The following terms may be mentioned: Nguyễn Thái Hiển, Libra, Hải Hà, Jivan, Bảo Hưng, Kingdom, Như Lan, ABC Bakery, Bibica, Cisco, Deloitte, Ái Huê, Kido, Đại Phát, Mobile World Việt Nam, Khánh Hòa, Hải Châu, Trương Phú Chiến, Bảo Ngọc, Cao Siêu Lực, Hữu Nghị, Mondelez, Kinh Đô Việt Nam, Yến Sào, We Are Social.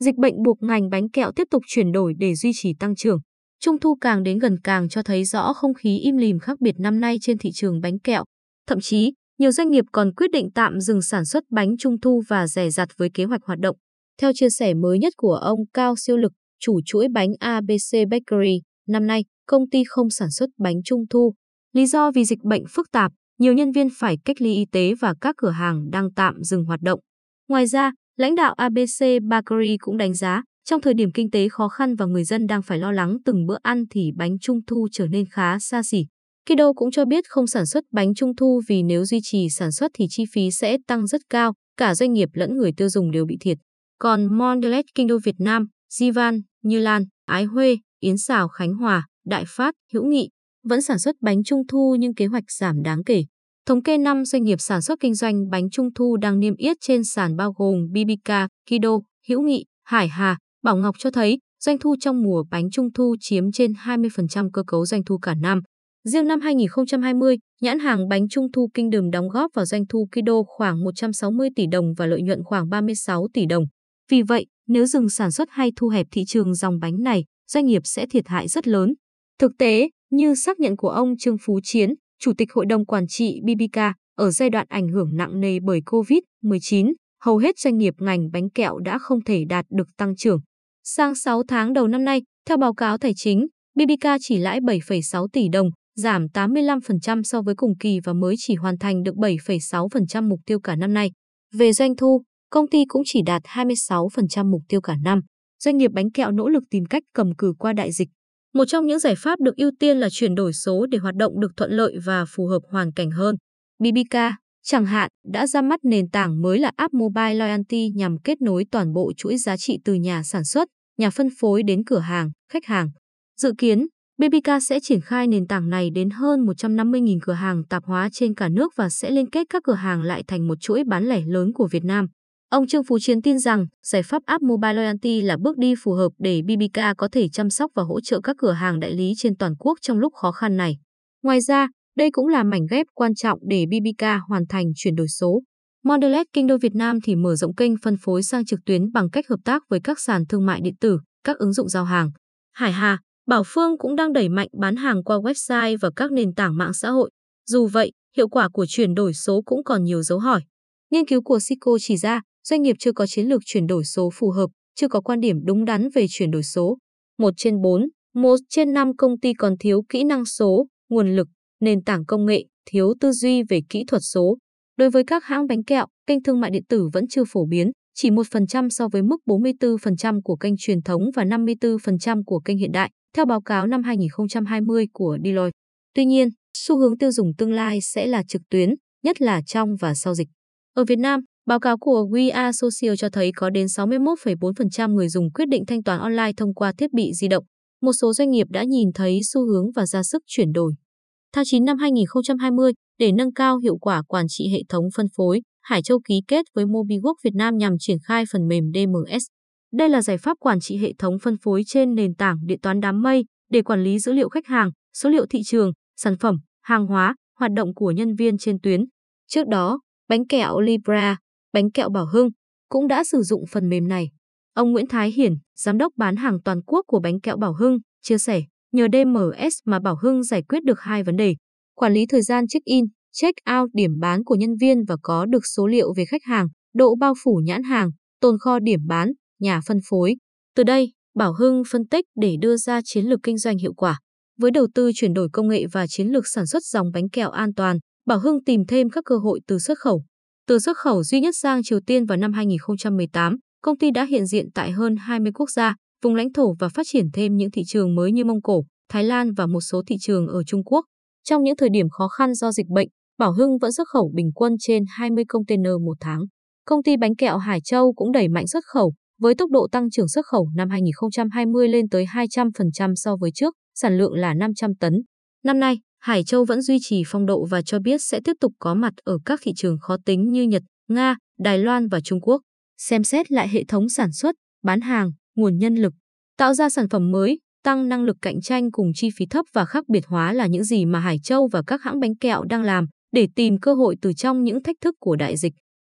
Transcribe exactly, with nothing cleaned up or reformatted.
dịch bệnh buộc ngành bánh kẹo tiếp tục chuyển đổi để duy trì tăng trưởng. Trung thu càng đến gần càng cho thấy rõ không khí im lìm khác biệt năm nay trên thị trường bánh kẹo. Thậm chí, nhiều doanh nghiệp còn quyết định tạm dừng sản xuất bánh trung thu và dè dặt với kế hoạch hoạt động. Theo chia sẻ mới nhất của ông Cao Siêu Lực, chủ chuỗi bánh a bê xê Bakery, năm nay, công ty không sản xuất bánh trung thu. Lý do vì dịch bệnh phức tạp, nhiều nhân viên phải cách ly y tế và các cửa hàng đang tạm dừng hoạt động. Ngoài ra, lãnh đạo a bê xê Bakery cũng đánh giá, trong thời điểm kinh tế khó khăn và người dân đang phải lo lắng từng bữa ăn thì bánh trung thu trở nên khá xa xỉ. Kido cũng cho biết không sản xuất bánh trung thu vì nếu duy trì sản xuất thì chi phí sẽ tăng rất cao, cả doanh nghiệp lẫn người tiêu dùng đều bị thiệt. Còn Mondelez Kinh Đô Việt Nam, Jivan, Như Lan, Ái Huê, Yến Sào Khánh Hòa, Đại Phát, Hữu Nghị vẫn sản xuất bánh trung thu nhưng kế hoạch giảm đáng kể. Thống kê năm doanh nghiệp sản xuất kinh doanh bánh trung thu đang niêm yết trên sàn bao gồm Bibica, Kido, Hữu Nghị, Hải Hà, Bảo Ngọc cho thấy doanh thu trong mùa bánh trung thu chiếm trên hai mươi phần trăm cơ cấu doanh thu cả năm. Riêng năm hai nghìn không trăm hai mươi, nhãn hàng bánh trung thu Kingdom đóng góp vào doanh thu Kido khoảng một trăm sáu mươi tỷ đồng và lợi nhuận khoảng ba mươi sáu tỷ đồng. Vì vậy, nếu dừng sản xuất hay thu hẹp thị trường dòng bánh này, doanh nghiệp sẽ thiệt hại rất lớn. Thực tế, như xác nhận của ông Trương Phú Chiến, Chủ tịch Hội đồng Quản trị Bibica, ở giai đoạn ảnh hưởng nặng nề bởi Covid mười chín, hầu hết doanh nghiệp ngành bánh kẹo đã không thể đạt được tăng trưởng. Sang sáu tháng đầu năm nay, theo báo cáo tài chính, Bibica chỉ lãi bảy phẩy sáu tỷ đồng, giảm tám mươi lăm phần trăm so với cùng kỳ và mới chỉ hoàn thành được bảy phẩy sáu phần trăm mục tiêu cả năm nay. Về doanh thu, công ty cũng chỉ đạt hai mươi sáu phần trăm mục tiêu cả năm. Doanh nghiệp bánh kẹo nỗ lực tìm cách cầm cự qua đại dịch. Một trong những giải pháp được ưu tiên là chuyển đổi số để hoạt động được thuận lợi và phù hợp hoàn cảnh hơn. Bibica, chẳng hạn, đã ra mắt nền tảng mới là app Mobile Loyalty nhằm kết nối toàn bộ chuỗi giá trị từ nhà sản xuất, nhà phân phối đến cửa hàng, khách hàng. Dự kiến, Bibica sẽ triển khai nền tảng này đến hơn một trăm năm mươi nghìn cửa hàng tạp hóa trên cả nước và sẽ liên kết các cửa hàng lại thành một chuỗi bán lẻ lớn của Việt Nam. Ông Trương Phú Chiến tin rằng giải pháp app Mobile Loyalty là bước đi phù hợp để Bibica có thể chăm sóc và hỗ trợ các cửa hàng đại lý trên toàn quốc trong lúc khó khăn này. Ngoài ra, đây cũng là mảnh ghép quan trọng để Bibica hoàn thành chuyển đổi số. Mondelez Kinh Đô Việt Nam thì mở rộng kênh phân phối sang trực tuyến bằng cách hợp tác với các sàn thương mại điện tử, các ứng dụng giao hàng. Hải Hà, Bảo Phương cũng đang đẩy mạnh bán hàng qua website và các nền tảng mạng xã hội. Dù vậy, hiệu quả của chuyển đổi số cũng còn nhiều dấu hỏi. Nghiên cứu của Cisco chỉ ra, doanh nghiệp chưa có chiến lược chuyển đổi số phù hợp, chưa có quan điểm đúng đắn về chuyển đổi số. Một trên bốn, một trên năm công ty còn thiếu kỹ năng số, nguồn lực, nền tảng công nghệ, thiếu tư duy về kỹ thuật số. Đối với các hãng bánh kẹo, kênh thương mại điện tử vẫn chưa phổ biến, chỉ một phần trăm so với mức bốn mươi tư phần trăm của kênh truyền thống và năm mươi tư phần trăm của kênh hiện đại, theo báo cáo năm hai nghìn không trăm hai mươi của Deloitte. Tuy nhiên, xu hướng tiêu dùng tương lai sẽ là trực tuyến, nhất là trong và sau dịch. Ở Việt Nam, báo cáo của We Are Social cho thấy có đến sáu mươi mốt phẩy bốn phần trăm người dùng quyết định thanh toán online thông qua thiết bị di động. Một số doanh nghiệp đã nhìn thấy xu hướng và ra sức chuyển đổi. Tháng chín năm hai nghìn không trăm hai mươi, để nâng cao hiệu quả quản trị hệ thống phân phối, Hải Châu ký kết với Mobile World Việt Nam nhằm triển khai phần mềm đê em ét. Đây là giải pháp quản trị hệ thống phân phối trên nền tảng điện toán đám mây để quản lý dữ liệu khách hàng, số liệu thị trường, sản phẩm, hàng hóa, hoạt động của nhân viên trên tuyến. Trước đó, bánh kẹo Libra, bánh kẹo Bảo Hưng cũng đã sử dụng phần mềm này. Ông Nguyễn Thái Hiển, giám đốc bán hàng toàn quốc của bánh kẹo Bảo Hưng, chia sẻ, nhờ đê em ét mà Bảo Hưng giải quyết được hai vấn đề, quản lý thời gian check-in, check-out điểm bán của nhân viên và có được số liệu về khách hàng, độ bao phủ nhãn hàng, tồn kho điểm bán, nhà phân phối. Từ đây, Bảo Hưng phân tích để đưa ra chiến lược kinh doanh hiệu quả. Với đầu tư chuyển đổi công nghệ và chiến lược sản xuất dòng bánh kẹo an toàn, Bảo Hưng tìm thêm các cơ hội từ xuất khẩu. Từ xuất khẩu duy nhất sang Triều Tiên vào năm hai nghìn không trăm mười tám, công ty đã hiện diện tại hơn hai mươi quốc gia, vùng lãnh thổ và phát triển thêm những thị trường mới như Mông Cổ, Thái Lan và một số thị trường ở Trung Quốc. Trong những thời điểm khó khăn do dịch bệnh, Bảo Hưng vẫn xuất khẩu bình quân trên hai mươi container một tháng. Công ty bánh kẹo Hải Châu cũng đẩy mạnh xuất khẩu, với tốc độ tăng trưởng xuất khẩu năm hai nghìn không trăm hai mươi lên tới hai trăm phần trăm so với trước, sản lượng là năm trăm tấn. Năm nay, Hải Châu vẫn duy trì phong độ và cho biết sẽ tiếp tục có mặt ở các thị trường khó tính như Nhật, Nga, Đài Loan và Trung Quốc. Xem xét lại hệ thống sản xuất, bán hàng, nguồn nhân lực, tạo ra sản phẩm mới, tăng năng lực cạnh tranh cùng chi phí thấp và khác biệt hóa là những gì mà Hải Châu và các hãng bánh kẹo đang làm để tìm cơ hội từ trong những thách thức của đại dịch.